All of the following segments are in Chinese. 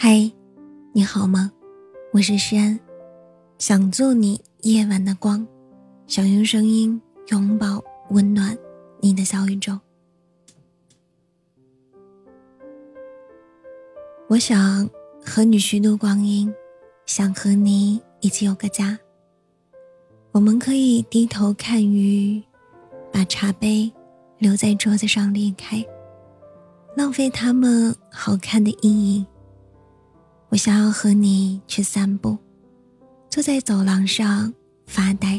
嗨，你好吗？我是诗安，想做你夜晚的光，想用声音拥抱温暖你的小宇宙。我想和你虚度光阴，想和你一起有个家。我们可以低头看鱼，把茶杯留在桌子上裂开，浪费它们好看的阴影。我想要和你去散步，坐在走廊上发呆，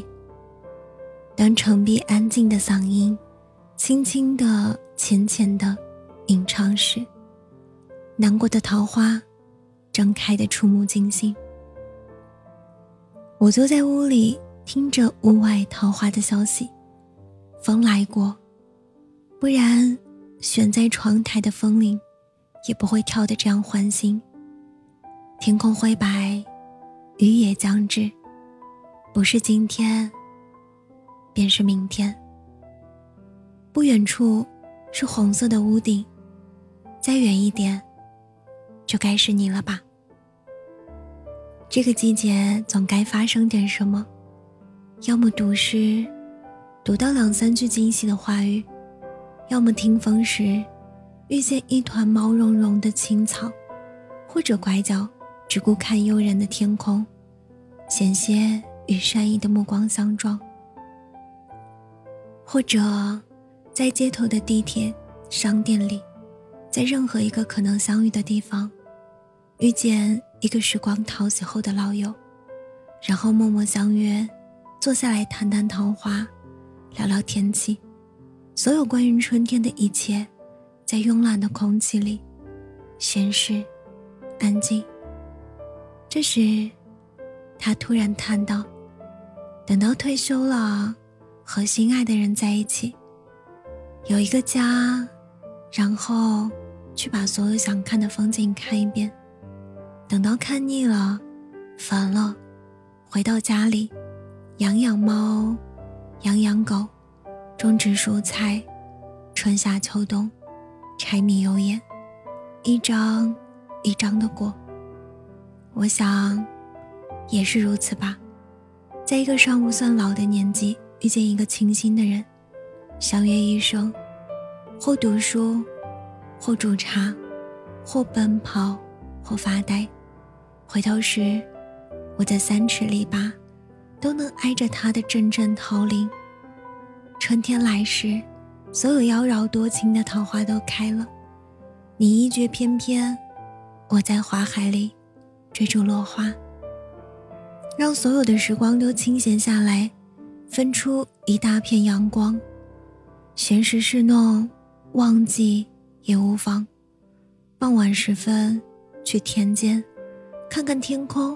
当城壁安静的嗓音轻轻的浅浅的吟唱时，南国的桃花正开得触目惊心。我坐在屋里，听着屋外桃花的消息，风来过，不然悬在窗台的风铃也不会跳得这样欢欣。天空灰白，雨也将至，不是今天便是明天。不远处是红色的屋顶，再远一点就该是你了吧。这个季节总该发生点什么，要么读诗读到两三句惊喜的话语，要么听风时遇见一团毛茸茸的青草，或者拐角只顾看悠然的天空，险些与善意的目光相撞，或者在街头的地铁、商店里，在任何一个可能相遇的地方，遇见一个时光淘洗后的老友，然后默默相约，坐下来谈谈桃花，聊聊天气，所有关于春天的一切，在慵懒的空气里，闲适安静。这时他突然叹道，等到退休了，和心爱的人在一起，有一个家，然后去把所有想看的风景看一遍，等到看腻了烦了，回到家里养养猫养养狗，种植蔬菜，春夏秋冬，柴米油盐，一张一张的过。我想也是如此吧，在一个尚不算老的年纪，遇见一个清新的人，相约一生，或读书，或煮茶，或奔跑，或发呆，回头时我的3尺篱笆都能挨着他的阵阵桃林。春天来时，所有妖娆多情的桃花都开了，你一觉翩翩，我在花海里追逐落花，让所有的时光都清闲下来，分出一大片阳光。闲时侍弄，忘记也无妨。傍晚时分，去田间，看看天空，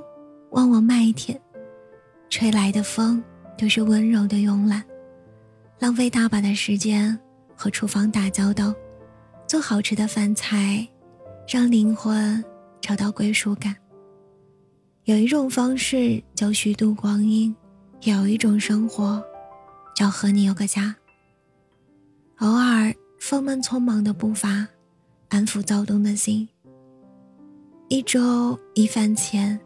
望望麦田，吹来的风都是温柔的慵懒。浪费大把的时间和厨房打交道，做好吃的饭菜，让灵魂找到归属感。有一种方式叫虚度光阴，也有一种生活叫和你有个家。偶尔放慢匆忙的步伐，安抚躁动的心。一粥一饭前，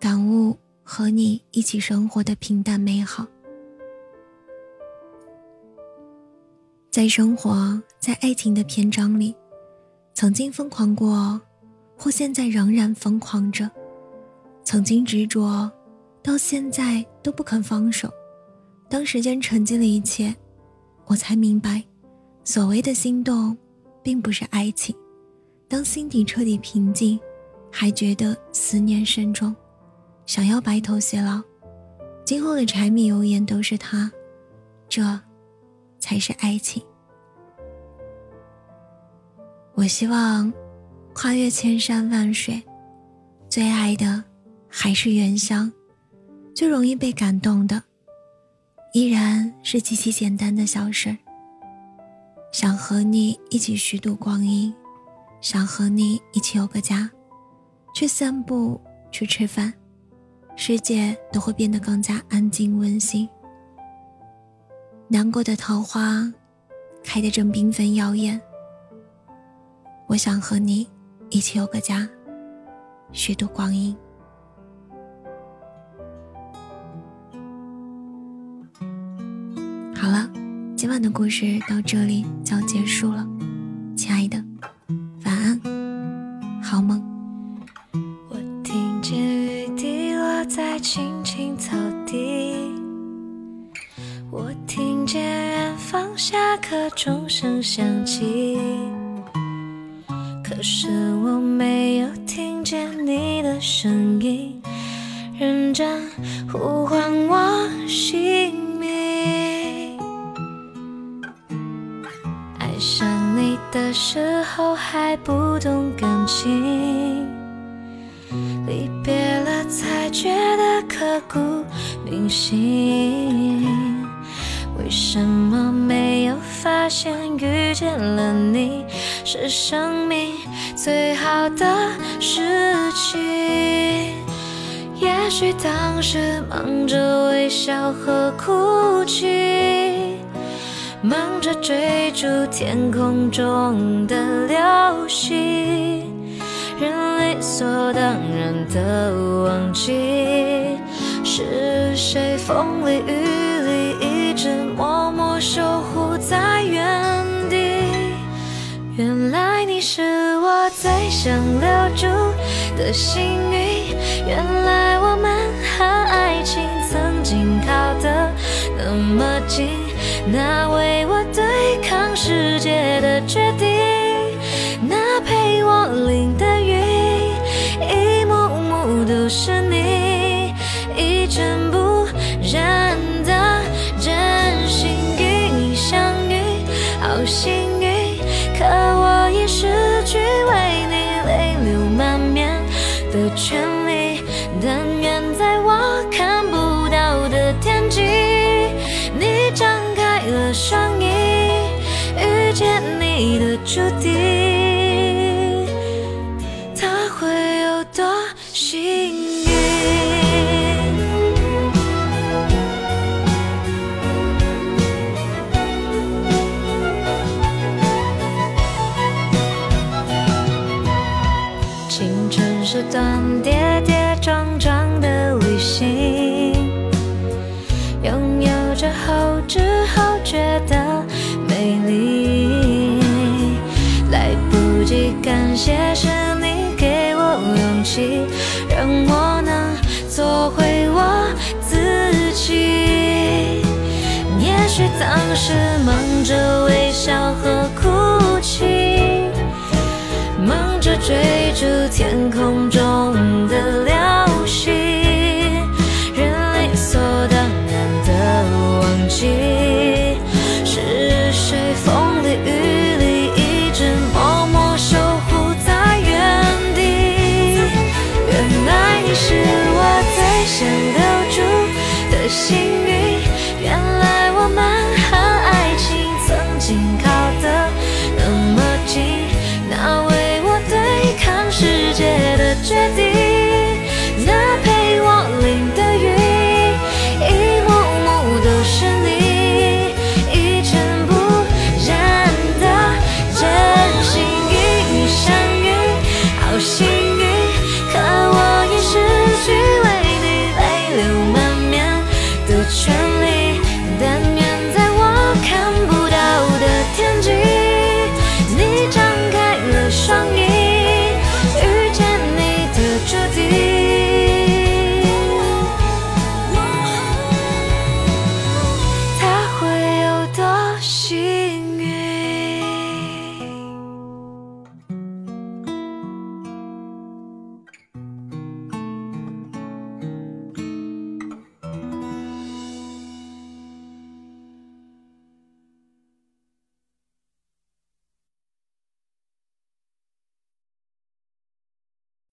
感悟和你一起生活的平淡美好。在生活，在爱情的篇章里，曾经疯狂过，或现在仍然疯狂着，曾经执着，到现在都不肯放手。当时间沉浸了一切，我才明白，所谓的心动并不是爱情。当心底彻底平静，还觉得思念深重，想要白头偕老，今后的柴米油盐都是他，这才是爱情。我希望跨越千山万水，最爱的还是原乡，最容易被感动的依然是极其简单的小事。想和你一起虚度光阴，想和你一起有个家，去散步，去吃饭，世界都会变得更加安静温馨。南国的桃花开得正缤纷耀眼，我想和你一起有个家，虚度光阴。好了，今晚的故事到这里就要结束了，亲爱的，晚安，好梦。我听见雨滴落在青青草地，我听见远方下课钟声响起，可是我没有听见你的声音，认真呼唤我姓名。爱上你的时候还不懂感情，离别了才觉得刻骨铭心。为什么没有发现遇见了你是生命最好的事情？也许当时忙着微笑和哭泣，忙着追逐天空中的流星，人理所当然的忘记是谁风里雨里一直默默守护在原地。原来你是我最想留住的幸运，原来我们和爱情曾经靠得那么近，那为我对抗世界的决定，那陪我淋的雨，一幕幕都是你一尘不染的真心。与你相遇好幸运，可我已失去为你泪流满面的权利，但愿在我看不到的天际，你张开了双翼，遇见你的注定。青春是段跌跌撞撞的旅行，拥有着后知后觉的美丽，来不及感谢是你给我勇气，让我能做回我自己。也许当时忙着微笑和哭泣，追逐天空